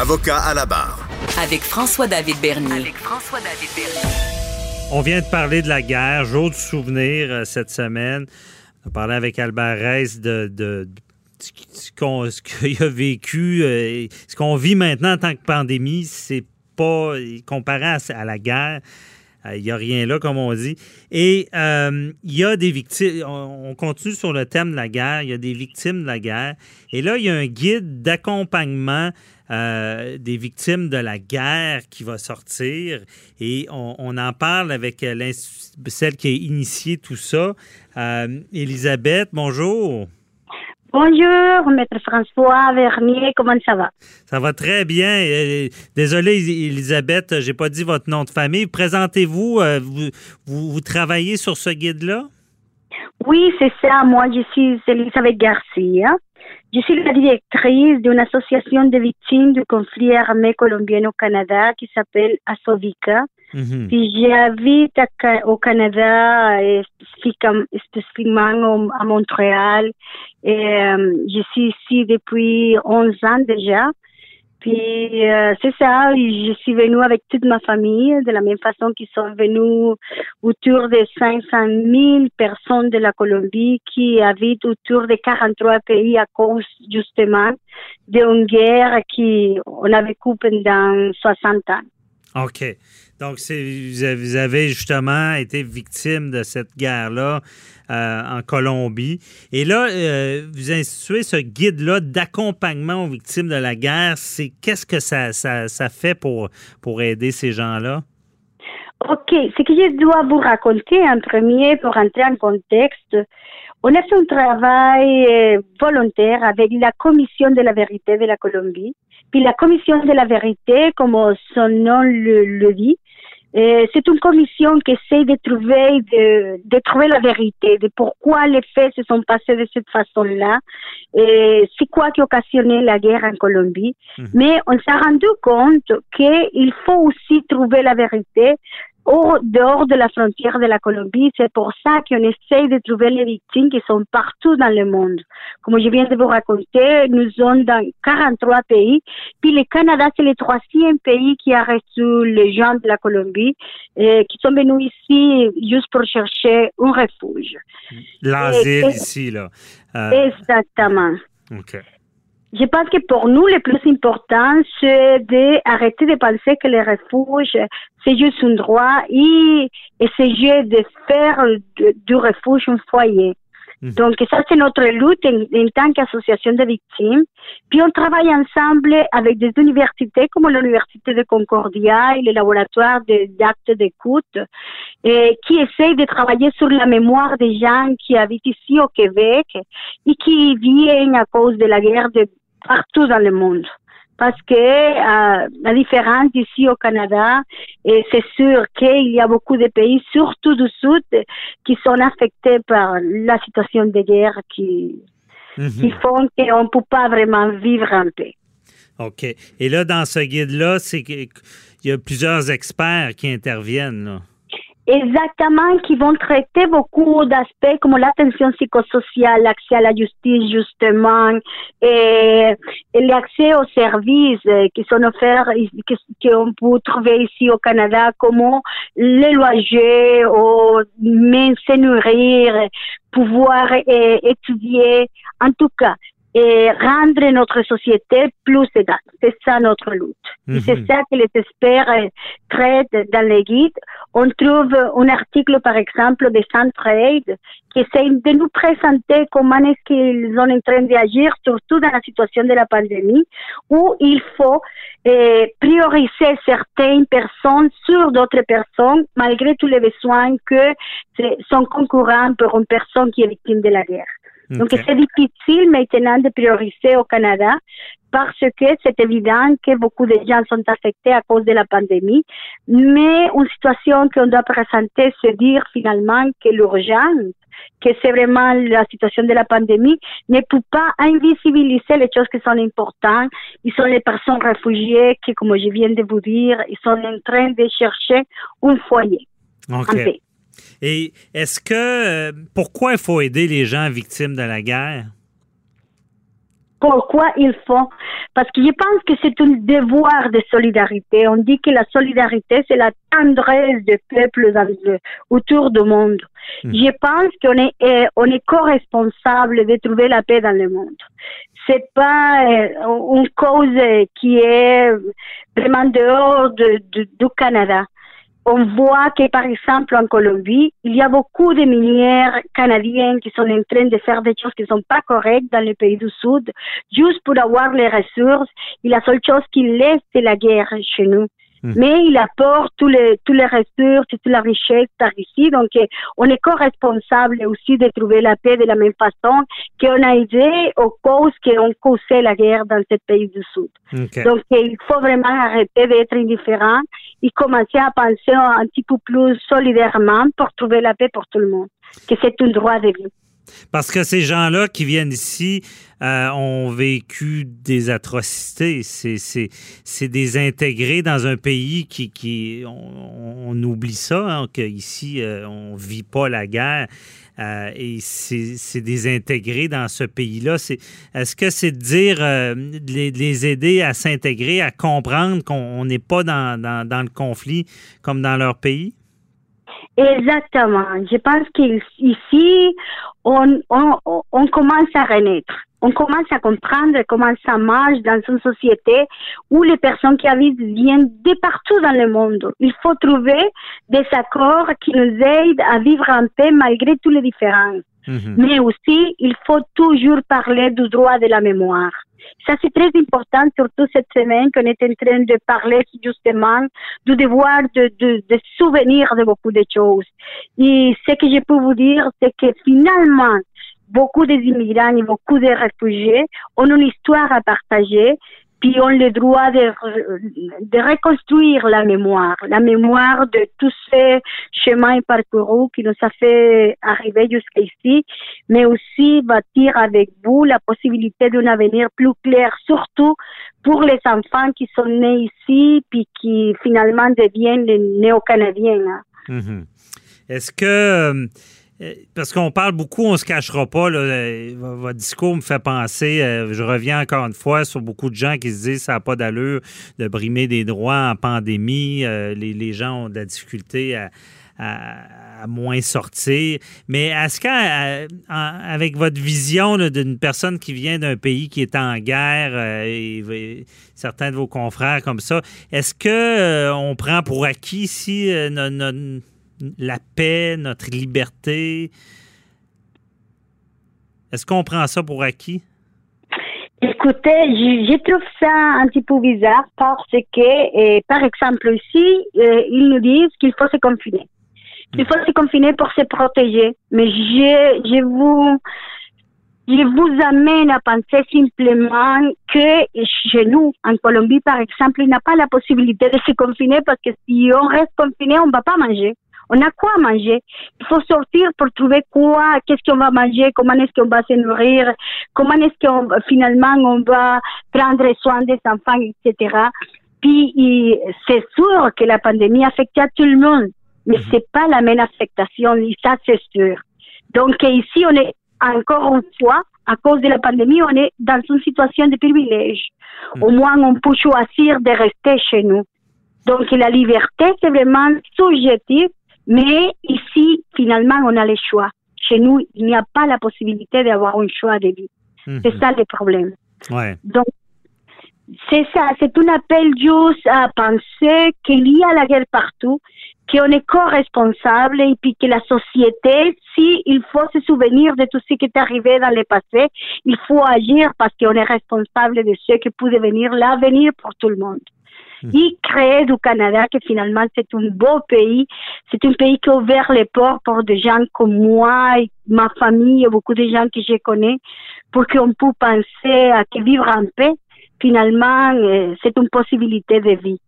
Avocats à la barre. Avec François-David Bernier. Avec François-David Bernier. On vient de parler de la guerre, jour du souvenir euh, cette semaine. On parlait avec Albert Reyes de, de, de ce, qu'on, ce qu'il a vécu. Euh, ce qu'on vit maintenant en tant que pandémie, c'est pas comparé à, à la guerre. Il euh, n'y a rien là, comme on dit. Et il euh, y a des victimes. On, on continue sur le thème de la guerre. Il y a des victimes de la guerre. Et là, il y a un guide d'accompagnement euh, des victimes de la guerre qui va sortir. Et on, on en parle avec celle qui a initié tout ça. Euh, Elisabeth, bonjour. Bonjour, Maître François Bernier, comment ça va? Ça va très bien. Désolé, Elisabeth, j'ai pas dit votre nom de famille. Présentez-vous, vous, vous, vous travaillez sur ce guide-là? Oui, c'est ça. Moi, je suis Elisabeth Garcia. Je suis la directrice d'une association de victimes du conflit armé colombien au Canada qui s'appelle Asovica. Mm-hmm. Puis j'habite à, au Canada, et spécifiquement, spécifiquement à Montréal. Et, euh, je suis ici depuis onze ans déjà. Puis euh, c'est ça, je suis venue avec toute ma famille, de la même façon qu'ils sont venus autour de cinq cent mille personnes de la Colombie qui habitent autour de quarante-trois pays à cause justement d'une guerre qu'on a vécue pendant soixante ans. OK. Donc, c'est, vous avez justement été victime de cette guerre-là euh, en Colombie. Et là, euh, vous instituez ce guide-là d'accompagnement aux victimes de la guerre. C'est, qu'est-ce que ça, ça, ça fait pour, pour aider ces gens-là? OK. Ce que je dois vous raconter en premier pour entrer en contexte, on a fait un travail volontaire avec la Commission de la Vérité de la Colombie. Puis la Commission de la Vérité, comme son nom le, le dit, euh, c'est une commission qui essaie de trouver, de, de trouver la vérité, de pourquoi les faits se sont passés de cette façon-là, et c'est quoi qui occasionnait la guerre en Colombie. Mmh. Mais on s'est rendu compte qu'il faut aussi trouver la vérité hors, dehors de la frontière de la Colombie. C'est pour ça qu'on essaie de trouver les victimes qui sont partout dans le monde. Comme je viens de vous raconter, nous sommes dans quarante-trois pays. Puis le Canada, c'est le troisième pays qui a reçu les gens de la Colombie eh, qui sont venus ici juste pour chercher un refuge. L'asile et, ici, là. Euh... Exactement. OK. Je pense que pour nous, le plus important, c'est d'arrêter de penser que le refuge, c'est juste un droit et essayer de faire du refuge un foyer. Mmh. Donc, ça, c'est notre lutte en, en tant qu'association de victimes. Puis, on travaille ensemble avec des universités comme l'Université de Concordia et le laboratoire d'actes d'écoute et qui essayent de travailler sur la mémoire des gens qui habitent ici au Québec et qui viennent à cause de la guerre de partout dans le monde. Parce que euh, la différence d'ici au Canada, et c'est sûr qu'il y a beaucoup de pays, surtout du Sud, qui sont affectés par la situation de guerre qui, mm-hmm. qui font qu'on ne peut pas vraiment vivre en paix. OK. Et là, dans ce guide-là, c'est qu'il y a plusieurs experts qui interviennent, là. Exactement, qui vont traiter beaucoup d'aspects comme l'attention psychosociale, l'accès à la justice, justement, et, et l'accès aux services qui sont offerts, qu'on peut trouver ici au Canada, comment les loger, ou même se nourrir, pouvoir et, étudier, en tout cas, et rendre notre société plus égale. C'est ça notre lutte. Mm-hmm. C'est ça que les experts traitent dans les guides. On trouve un article, par exemple, de Centraide qui essaie de nous présenter comment est-ce qu'ils sont en train d'agir, surtout dans la situation de la pandémie, où il faut eh, prioriser certaines personnes sur d'autres personnes, malgré tous les besoins que sont concurrents pour une personne qui est victime de la guerre. Donc, okay. C'est difficile maintenant de prioriser au Canada parce que c'est évident que beaucoup de gens sont affectés à cause de la pandémie. Mais une situation qu'on doit présenter, c'est dire finalement que l'urgence, que c'est vraiment la situation de la pandémie, ne peut pas invisibiliser les choses qui sont importantes. Ils sont les personnes réfugiées qui, comme je viens de vous dire, ils sont en train de chercher un foyer. OK. En fait. Et est-ce que... Pourquoi il faut aider les gens victimes de la guerre? Pourquoi il faut? Parce que je pense que c'est un devoir de solidarité. On dit que la solidarité, c'est la tendresse des peuples autour du monde. Mmh. Je pense qu'on est, on est co-responsable de trouver la paix dans le monde. C'est pas une cause qui est vraiment dehors de, de, du Canada. On voit que, par exemple, en Colombie, il y a beaucoup de minières canadiennes qui sont en train de faire des choses qui ne sont pas correctes dans les pays du Sud, juste pour avoir les ressources. Et la seule chose qui laisse, c'est la guerre chez nous. Mmh. Mais il apporte tous les, tous les ressources, toute la richesse par ici. Donc, on est co-responsable aussi de trouver la paix de la même façon qu'on a aidé aux causes qui ont causé la guerre dans ce pays du Sud. Okay. Donc, il faut vraiment arrêter d'être indifférent et commencer à penser un petit peu plus solidairement pour trouver la paix pour tout le monde, que c'est un droit de vie. Parce que ces gens-là qui viennent ici euh, ont vécu des atrocités. C'est, c'est, c'est désintégré dans un pays qui... qui on, on oublie ça, hein, qu'ici, euh, on ne vit pas la guerre. Euh, et c'est, c'est désintégré dans ce pays-là. C'est, est-ce que c'est de dire, euh, de les, de les aider à s'intégrer, à comprendre qu'on n'est pas dans, dans, dans le conflit comme dans leur pays? Exactement. Je pense qu'ici, on, on, on commence à renaître. On commence à comprendre comment ça marche dans une société où les personnes qui habitent viennent de partout dans le monde. Il faut trouver des accords qui nous aident à vivre en paix malgré toutes les différences. Mm-hmm. Mais aussi, il faut toujours parler du droit de la mémoire. Ça, c'est très important, surtout cette semaine qu'on est en train de parler justement du devoir de, de, de souvenir de beaucoup de choses. Et ce que je peux vous dire, c'est que finalement, beaucoup des immigrants et beaucoup des réfugiés ont une histoire à partager, puis ont le droit de, de reconstruire la mémoire, la mémoire de tous ces chemins parcourus qui nous a fait arriver jusqu'à ici, mais aussi bâtir avec vous la possibilité d'un avenir plus clair, surtout pour les enfants qui sont nés ici, puis qui finalement deviennent les néo-canadiens. Mmh. Est-ce que... Parce qu'on parle beaucoup, on ne se cachera pas. Là, votre discours me fait penser, je reviens encore une fois sur beaucoup de gens qui se disent ça n'a pas d'allure de brimer des droits en pandémie. Les, les gens ont de la difficulté à, à, à moins sortir. Mais est-ce qu'avec votre vision là, d'une personne qui vient d'un pays qui est en guerre, et, et certains de vos confrères comme ça, est-ce qu'on prend pour acquis ici notre... notre la paix, notre liberté? Est-ce qu'on prend ça pour acquis? Écoutez, je, je trouve ça un petit peu bizarre parce que, eh, par exemple, ici, eh, ils nous disent qu'il faut se confiner. Il faut se confiner pour se protéger. Mais je, je vous... Je vous amène à penser simplement que chez nous, en Colombie, par exemple, il n'y a pas la possibilité de se confiner parce que si on reste confiné, on ne va pas manger. On a quoi manger? Il faut sortir pour trouver quoi, qu'est-ce qu'on va manger, comment est-ce qu'on va se nourrir, comment est-ce qu'on finalement on va prendre soin des enfants, et cetera. Puis et c'est sûr que la pandémie affectait tout le monde, mais c'est pas la même affectation, ça c'est sûr. Donc ici on est encore une fois, à cause de la pandémie, on est dans une situation de privilège. Mmh. Au moins, on peut choisir de rester chez nous. Donc, la liberté, c'est vraiment subjectif, mais ici, finalement, on a le choix. Chez nous, il n'y a pas la possibilité d'avoir un choix de vie. Mmh. C'est ça le problème. Ouais. Donc, c'est ça, c'est un appel juste à penser qu'il y a la guerre partout, qu'on est co-responsable et puis que la société, si il faut se souvenir de tout ce qui est arrivé dans le passé, il faut agir parce qu'on est responsable de ce qui peut devenir l'avenir pour tout le monde. Mmh. Et créer du Canada, que finalement c'est un beau pays, c'est un pays qui a ouvert les portes pour des gens comme moi et ma famille et beaucoup de gens que je connais, pour qu'on puisse penser à vivre en paix. Finalement, c'est une possibilité de vie.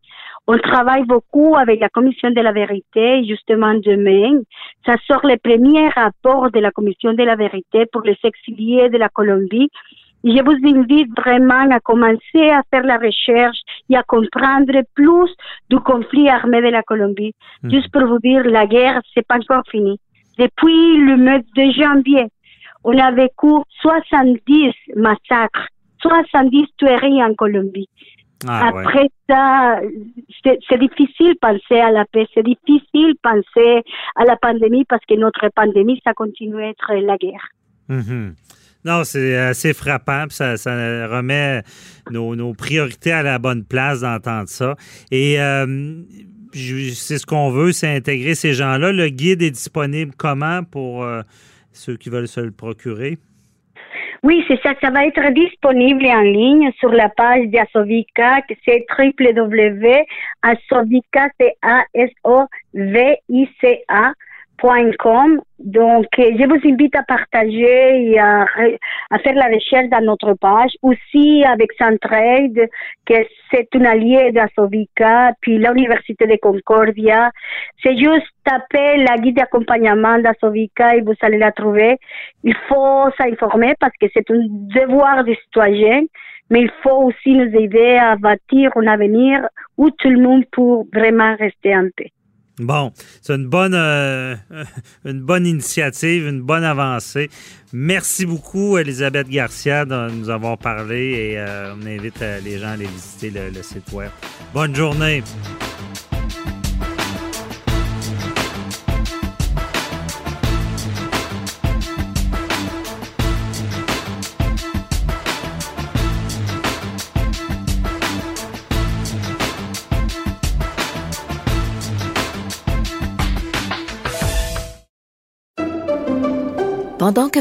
On travaille beaucoup avec la Commission de la Vérité, justement demain. Ça sort le premier rapport de la Commission de la Vérité pour les exiliés de la Colombie. Je vous invite vraiment à commencer à faire la recherche et à comprendre plus du conflit armé de la Colombie. Mmh. Juste pour vous dire, la guerre, c'est pas encore fini. Depuis le mois de janvier, on a vécu soixante-dix massacres, soixante-dix tueries en Colombie. Ah, Après ouais. ça, c'est, c'est difficile de penser à la paix, c'est difficile de penser à la pandémie parce que notre pandémie, ça continue à être la guerre. Mm-hmm. Non, c'est assez frappant, puis ça, ça remet nos, nos priorités à la bonne place d'entendre ça. Et euh, c'est ce qu'on veut, c'est intégrer ces gens-là. Le guide est disponible comment pour euh, ceux qui veulent se le procurer? Oui, c'est ça. Ça va être disponible en ligne sur la page d'Asovica, c'est double-vé double-vé double-vé point asovica point com. Donc, je vous invite à partager et à, à faire la recherche dans notre page. Aussi avec Centraide, que c'est un allié d'Asovica, puis l'Université de Concordia. C'est juste taper la guide d'accompagnement d'Asovica et vous allez la trouver. Il faut s'informer parce que c'est un devoir des citoyens, mais il faut aussi nous aider à bâtir un avenir où tout le monde peut vraiment rester en paix. Bon, c'est une bonne, euh, une bonne initiative, une bonne avancée. Merci beaucoup, Elisabeth Garcia, de nous avoir parlé et euh, on invite euh, les gens à aller visiter le, le site web. Bonne journée! Pendant que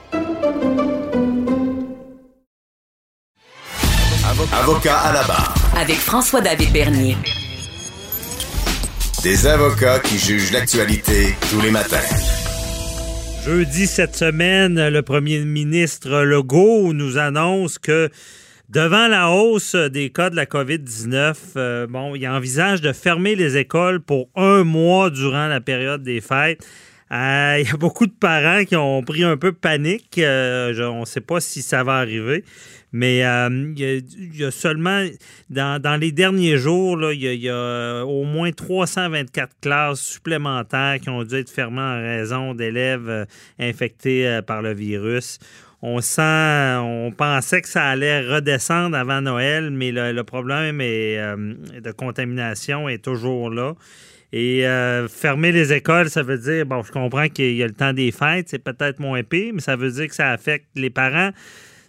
Avocats à la barre. Avec François-David Bernier. Des avocats qui jugent l'actualité tous les matins. Jeudi cette semaine, le premier ministre Legault nous annonce que devant la hausse des cas de la covid dix-neuf, euh, bon, il envisage de fermer les écoles pour un mois durant la période des fêtes. Il euh, y a beaucoup de parents qui ont pris un peu panique. Euh, je, on ne sait pas si ça va arriver. Mais il euh, y, y a seulement, dans, dans les derniers jours, il y, y a au moins trois cent vingt-quatre classes supplémentaires qui ont dû être fermées en raison d'élèves infectés par le virus. On sent, on pensait que ça allait redescendre avant Noël, mais le, le problème est, euh, de contamination est toujours là. Et euh, fermer les écoles, ça veut dire, bon, je comprends qu'il y a le temps des fêtes, c'est peut-être moins pire, mais ça veut dire que ça affecte les parents,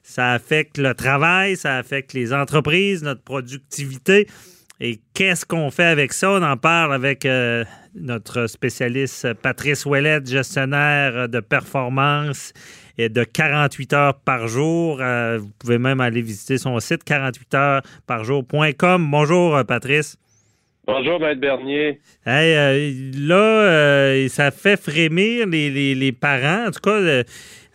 ça affecte le travail, ça affecte les entreprises, notre productivité. Et qu'est-ce qu'on fait avec ça? On en parle avec euh, notre spécialiste Patrice Ouellet, gestionnaire de performance et de quarante-huit heures par jour. Euh, vous pouvez même aller visiter son site quarante-huit heures par jour point com. Bonjour, Patrice. Bonjour, Maître Bernier. Hey, euh, là, euh, ça fait frémir les, les, les parents. En tout cas, euh,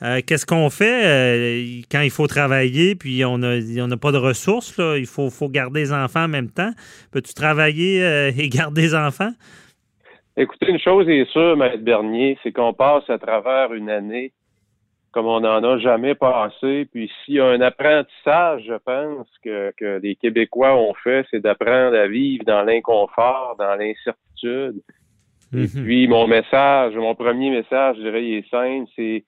euh, qu'est-ce qu'on fait euh, quand il faut travailler puis on a, on n'a pas de ressources, là. Il faut, faut garder les enfants en même temps. Peux-tu travailler euh, et garder les enfants? Écoutez, une chose est sûre, Maître Bernier, c'est qu'on passe à travers une année comme on n'en a jamais passé. Puis s'il y a un apprentissage, je pense, que, que les Québécois ont fait, c'est d'apprendre à vivre dans l'inconfort, dans l'incertitude. Mm-hmm. Et puis mon message, mon premier message, je dirais, il est simple, c'est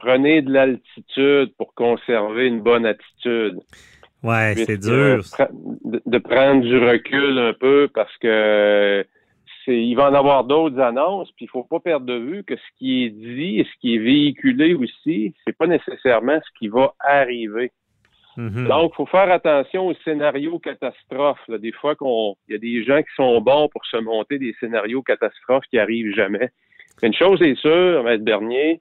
prenez de l'altitude pour conserver une bonne attitude. Ouais, puis c'est de, dur. De, de prendre du recul un peu parce que C'est, il va en avoir d'autres annonces, puis il faut pas perdre de vue que ce qui est dit et ce qui est véhiculé aussi, c'est pas nécessairement ce qui va arriver. Mm-hmm. Donc, il faut faire attention aux scénarios catastrophes. Là. Des fois, il y a des gens qui sont bons pour se monter des scénarios catastrophes qui arrivent jamais. Mais une chose est sûre, Maître Bernier,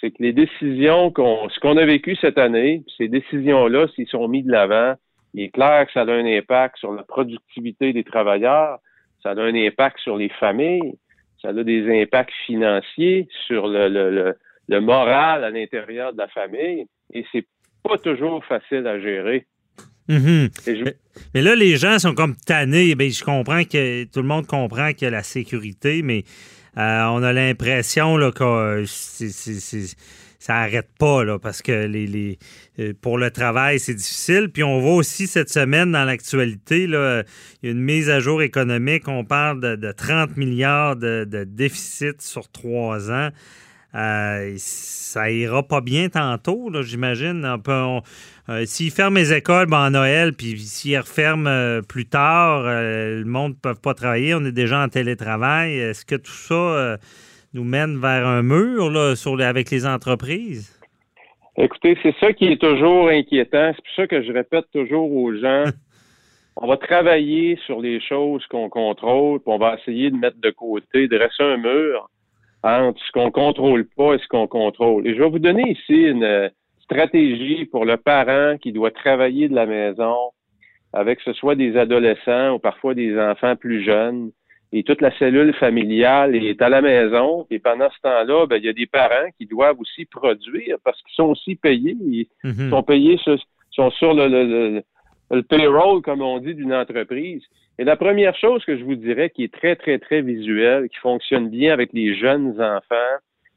c'est que les décisions, qu'on, ce qu'on a vécu cette année, ces décisions-là, s'ils sont mis de l'avant, il est clair que ça a un impact sur la productivité des travailleurs. Ça a un impact sur les familles, ça a des impacts financiers sur le, le, le, le moral à l'intérieur de la famille, et c'est pas toujours facile à gérer. Mm-hmm. Je... mais, mais là, les gens sont comme tannés. Bien, je comprends que tout le monde comprend qu'il y a la sécurité, mais euh, on a l'impression là, que euh, c'est... c'est, c'est... ça n'arrête pas, là, parce que les, les, pour le travail, c'est difficile. Puis on voit aussi cette semaine dans l'actualité, là, une mise à jour économique. On parle de, de trente milliards de, de déficit sur trois ans. Euh, ça ira pas bien tantôt, là, j'imagine. On peut, on, euh, s'ils ferment les écoles ben, en Noël, puis s'ils referment euh, plus tard, euh, le monde ne peut pas travailler, on est déjà en télétravail. Est-ce que tout ça euh, nous mène vers un mur là, sur, avec les entreprises? Écoutez, c'est ça qui est toujours inquiétant. C'est pour ça que je répète toujours aux gens, on va travailler sur les choses qu'on contrôle, puis on va essayer de mettre de côté, de dresser un mur entre ce qu'on contrôle pas et ce qu'on contrôle. Et je vais vous donner ici une stratégie pour le parent qui doit travailler de la maison avec que ce soit des adolescents ou parfois des enfants plus jeunes. Et toute la cellule familiale est à la maison. Et pendant ce temps-là, ben, il y a des parents qui doivent aussi produire parce qu'ils sont aussi payés. Ils mm-hmm. sont payés, sur, sont sur le, le, le, le payroll, comme on dit, d'une entreprise. Et la première chose que je vous dirais qui est très, très, très visuelle, qui fonctionne bien avec les jeunes enfants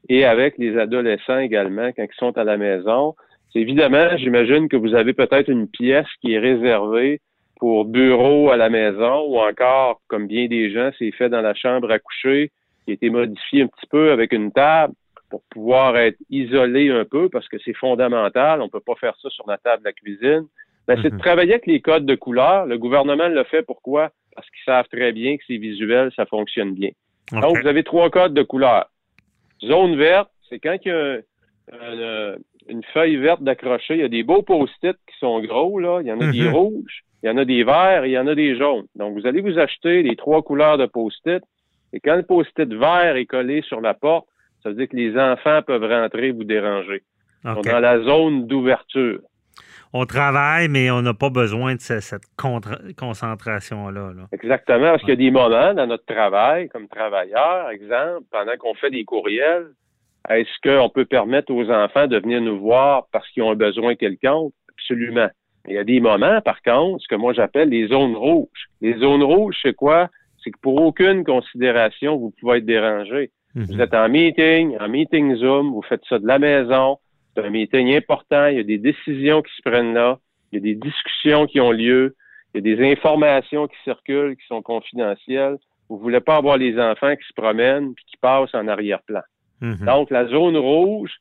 et avec les adolescents également quand ils sont à la maison, c'est évidemment, j'imagine que vous avez peut-être une pièce qui est réservée pour bureau à la maison ou encore, comme bien des gens, c'est fait dans la chambre à coucher, qui a été modifié un petit peu avec une table pour pouvoir être isolé un peu parce que c'est fondamental. On ne peut pas faire ça sur la table de la cuisine. Ben, c'est de travailler avec les codes de couleur. Le gouvernement le fait pourquoi? Parce qu'ils savent très bien que c'est visuel, ça fonctionne bien. Okay. Donc, vous avez trois codes de couleur. Zone verte, c'est quand il y a un, un, une feuille verte d'accrocher, il y a des beaux post-it qui sont gros, là. Il y en a mm-hmm. des rouges. Il y en a des verts et il y en a des jaunes. Donc, vous allez vous acheter les trois couleurs de post-it. Et quand le post-it vert est collé sur la porte, ça veut dire que les enfants peuvent rentrer et vous déranger. Okay. Donc, dans la zone d'ouverture. On travaille, mais on n'a pas besoin de cette, cette contra- concentration-là. Là. Exactement, parce qu'il y a des moments dans notre travail, comme travailleurs, exemple, pendant qu'on fait des courriels, est-ce qu'on peut permettre aux enfants de venir nous voir parce qu'ils ont un besoin quelconque? Absolument. Il y a des moments, par contre, ce que moi j'appelle les zones rouges. Les zones rouges, c'est quoi? C'est que pour aucune considération, vous pouvez être dérangé. Mm-hmm. Vous êtes en meeting, en meeting Zoom, vous faites ça de la maison, c'est un meeting important, il y a des décisions qui se prennent là, il y a des discussions qui ont lieu, il y a des informations qui circulent, qui sont confidentielles. Vous ne voulez pas avoir les enfants qui se promènent puis qui passent en arrière-plan. Mm-hmm. Donc, la zone rouge,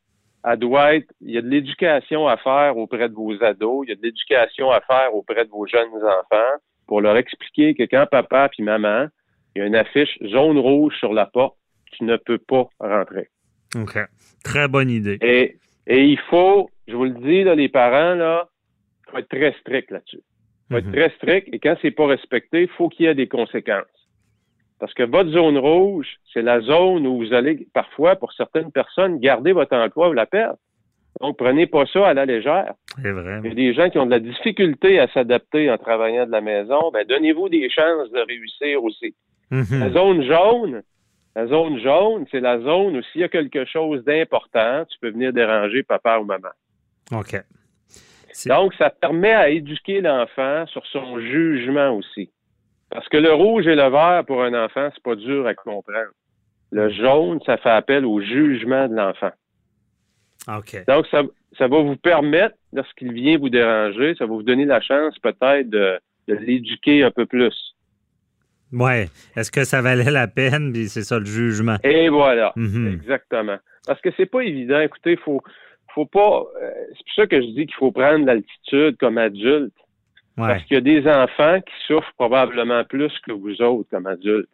elle doit être, il y a de l'éducation à faire auprès de vos ados, il y a de l'éducation à faire auprès de vos jeunes enfants pour leur expliquer que quand papa puis maman, il y a une affiche jaune rouge sur la porte, tu ne peux pas rentrer. OK. Très bonne idée. Et, et il faut, je vous le dis, là, les parents, là, il faut être très strict là-dessus. Il faut mm-hmm. être très strict et quand c'est pas respecté, il faut qu'il y ait des conséquences. Parce que votre zone rouge, c'est la zone où vous allez, parfois, pour certaines personnes, garder votre emploi ou la perdre. Donc, prenez pas ça à la légère. C'est vrai. Il y a des gens qui ont de la difficulté à s'adapter en travaillant de la maison. Ben, donnez-vous des chances de réussir aussi. Mm-hmm. La zone jaune, la zone jaune, c'est la zone où s'il y a quelque chose d'important, tu peux venir déranger papa ou maman. OK. C'est... Donc, ça permet à éduquer l'enfant sur son jugement aussi. Parce que le rouge et le vert, pour un enfant, c'est pas dur à comprendre. Le jaune, ça fait appel au jugement de l'enfant. OK. Donc, ça, ça va vous permettre, lorsqu'il vient vous déranger, ça va vous donner la chance peut-être de, de l'éduquer un peu plus. Oui. Est-ce que ça valait la peine? Puis c'est ça, le jugement. Et voilà. Mm-hmm. Exactement. Parce que c'est pas évident. Écoutez, faut, faut pas... Euh, c'est pour ça que je dis qu'il faut prendre l'altitude comme adulte. Ouais. Parce qu'il y a des enfants qui souffrent probablement plus que vous autres comme adultes.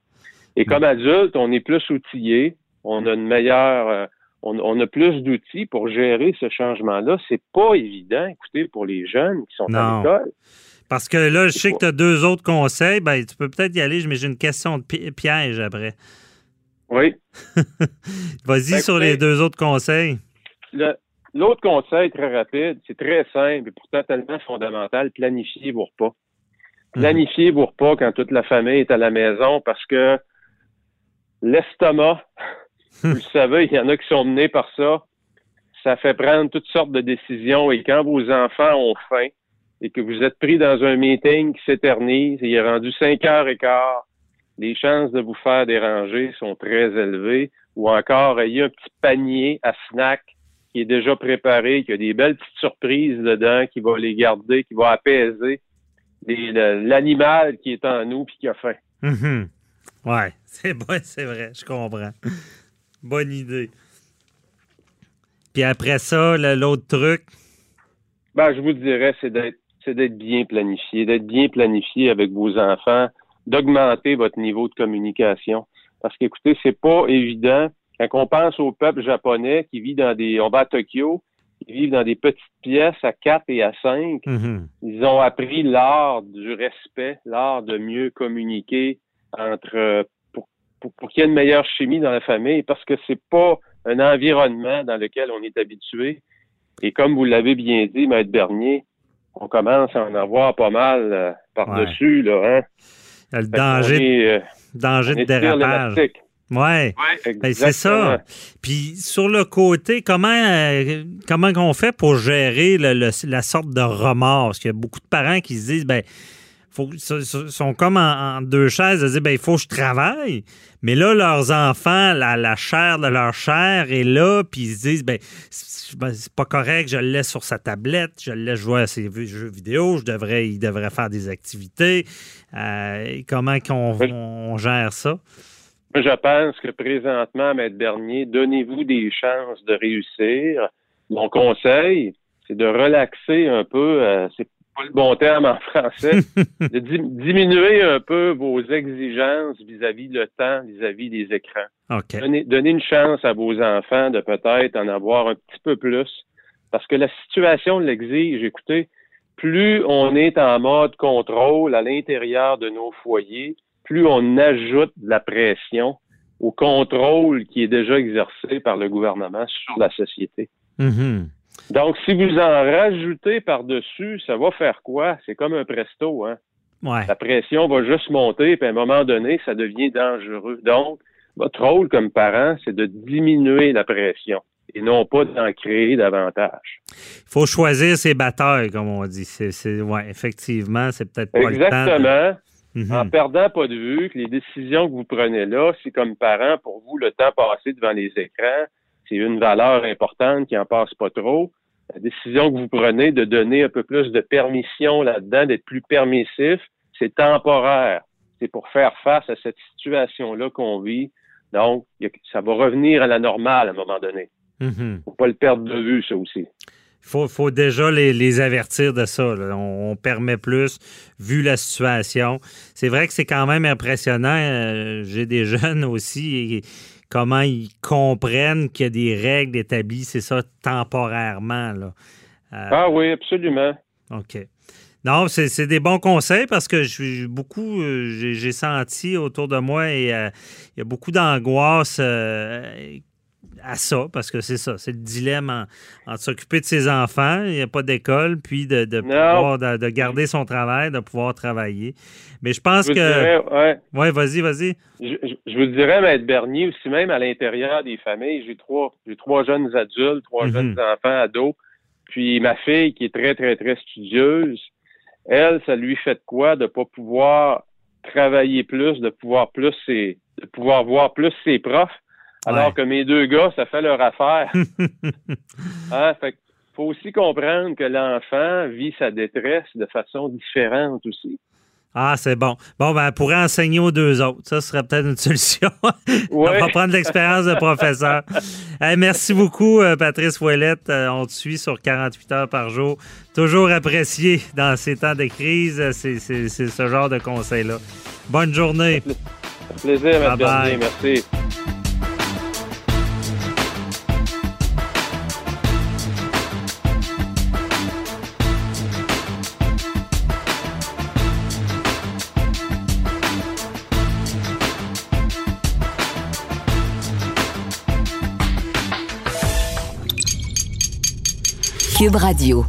Et comme adultes, on est plus outillés, on a une meilleure, euh, on, on a plus d'outils pour gérer ce changement-là. C'est pas évident, écoutez, pour les jeunes qui sont non. à l'école. Parce que là, je C'est sais quoi. que tu as deux autres conseils. Ben, tu peux peut-être y aller, mais j'ai une question de pi- piège après. Oui. Vas-y ben, sur écoutez, les deux autres conseils. Le... L'autre conseil, très rapide, c'est très simple et pourtant tellement fondamental, planifiez vos repas. Planifiez vos repas quand toute la famille est à la maison parce que l'estomac, vous le savez, il y en a qui sont menés par ça, ça fait prendre toutes sortes de décisions et quand vos enfants ont faim et que vous êtes pris dans un meeting qui s'éternise et il est rendu cinq heures quinze, les chances de vous faire déranger sont très élevées ou encore ayez un petit panier à snacks qui est déjà préparé, qui a des belles petites surprises dedans, qui va les garder, qui va apaiser les, le, l'animal qui est en nous puis qui a faim. Mm-hmm. Oui, c'est bon, c'est vrai, je comprends. Bonne idée. Puis après ça, le, l'autre truc? Ben, je vous dirais, c'est d'être, c'est d'être bien planifié, d'être bien planifié avec vos enfants, d'augmenter votre niveau de communication. Parce qu'écoutez, c'est pas évident. Quand on pense au peuple japonais qui vit dans des... On va à Tokyo, ils vivent dans des petites pièces à quatre et à cinq. Mm-hmm. Ils ont appris l'art du respect, l'art de mieux communiquer entre... Pour, pour, pour qu'il y ait une meilleure chimie dans la famille, parce que c'est pas un environnement dans lequel on est habitué. Et comme vous l'avez bien dit, Maître Bernier, on commence à en avoir pas mal euh, par-dessus, ouais. là, hein? Le danger, est, euh, danger de dérapage. Ouais, ouais ben c'est ça. Puis sur le côté, comment euh, comment on fait pour gérer le, le, la sorte de remords? Parce qu'il y a beaucoup de parents qui se disent, ben, faut, sont comme en, en deux chaises, de dire, ben, il faut que je travaille. Mais là, leurs enfants, la, la chair de leur chair est là, puis ils se disent, ben, c'est, ben, c'est pas correct, je le laisse sur sa tablette, je le laisse jouer à ses jeux vidéo, je devrais, il devrait faire des activités. Euh, comment qu'on, on gère ça? Je pense que présentement, Maître Bernier, donnez-vous des chances de réussir. Mon conseil, c'est de relaxer un peu, euh, c'est pas le bon terme en français, de di- diminuer un peu vos exigences vis-à-vis le temps, vis-à-vis des écrans. Okay. Donnez, donnez une chance à vos enfants de peut-être en avoir un petit peu plus, parce que la situation l'exige. Écoutez, plus on est en mode contrôle à l'intérieur de nos foyers, plus on ajoute de la pression au contrôle qui est déjà exercé par le gouvernement sur la société. Mm-hmm. Donc, si vous en rajoutez par-dessus, ça va faire quoi? C'est comme un presto, hein? Ouais. La pression va juste monter, puis à un moment donné, ça devient dangereux. Donc, votre rôle comme parent, c'est de diminuer la pression et non pas d'en créer davantage. Il faut choisir ses batailles, comme on dit. C'est, c'est, ouais, effectivement, c'est peut-être pas Exactement. le temps. Exactement. Mm-hmm. En perdant pas de vue que les décisions que vous prenez là, si comme parents, pour vous, le temps passé devant les écrans, c'est une valeur importante qui en passe pas trop, la décision que vous prenez de donner un peu plus de permission là-dedans, d'être plus permissif, c'est temporaire. C'est pour faire face à cette situation-là qu'on vit. Donc, ça va revenir à la normale à un moment donné. Mm-hmm. Faut pas le perdre de vue, ça aussi. Il faut, faut déjà les, les avertir de ça. Là. On, on permet plus, vu la situation. C'est vrai que c'est quand même impressionnant. Euh, j'ai des jeunes aussi, et comment ils comprennent qu'il y a des règles établies, c'est ça, temporairement. Là. Euh, ah oui, absolument. OK. Non, c'est, c'est des bons conseils parce que j'ai beaucoup, j'ai, j'ai senti autour de moi et euh, il y a beaucoup d'angoisse euh, à ça, parce que c'est ça, c'est le dilemme en, en de s'occuper de ses enfants, il n'y a pas d'école, puis de, de pouvoir de, de garder son travail, de pouvoir travailler. Mais je pense je que... Dirais, ouais. ouais, vas-y, vas-y. Je, je, je vous dirais, Maître Bernier, aussi même à l'intérieur des familles, j'ai trois, j'ai trois jeunes adultes, trois mm-hmm. jeunes enfants, ados, puis ma fille qui est très, très, très studieuse, elle, ça lui fait de quoi de ne pas pouvoir travailler plus, de pouvoir plus ses, de pouvoir voir plus ses profs, alors ouais. que mes deux gars, ça fait leur affaire. Hein? Fait qu'il faut aussi comprendre que l'enfant vit sa détresse de façon différente aussi. Ah, c'est bon. Bon, ben, elle pourrait enseigner aux deux autres. Ça serait peut-être une solution. On va prendre l'expérience de professeur. Hey, merci beaucoup, Patrice Ouellet. On te suit sur quarante-huit heures par jour. Toujours apprécié dans ces temps de crise. C'est, c'est, c'est ce genre de conseil-là. Bonne journée. Un plaisir, Mme Bernier. Merci. Cube Radio.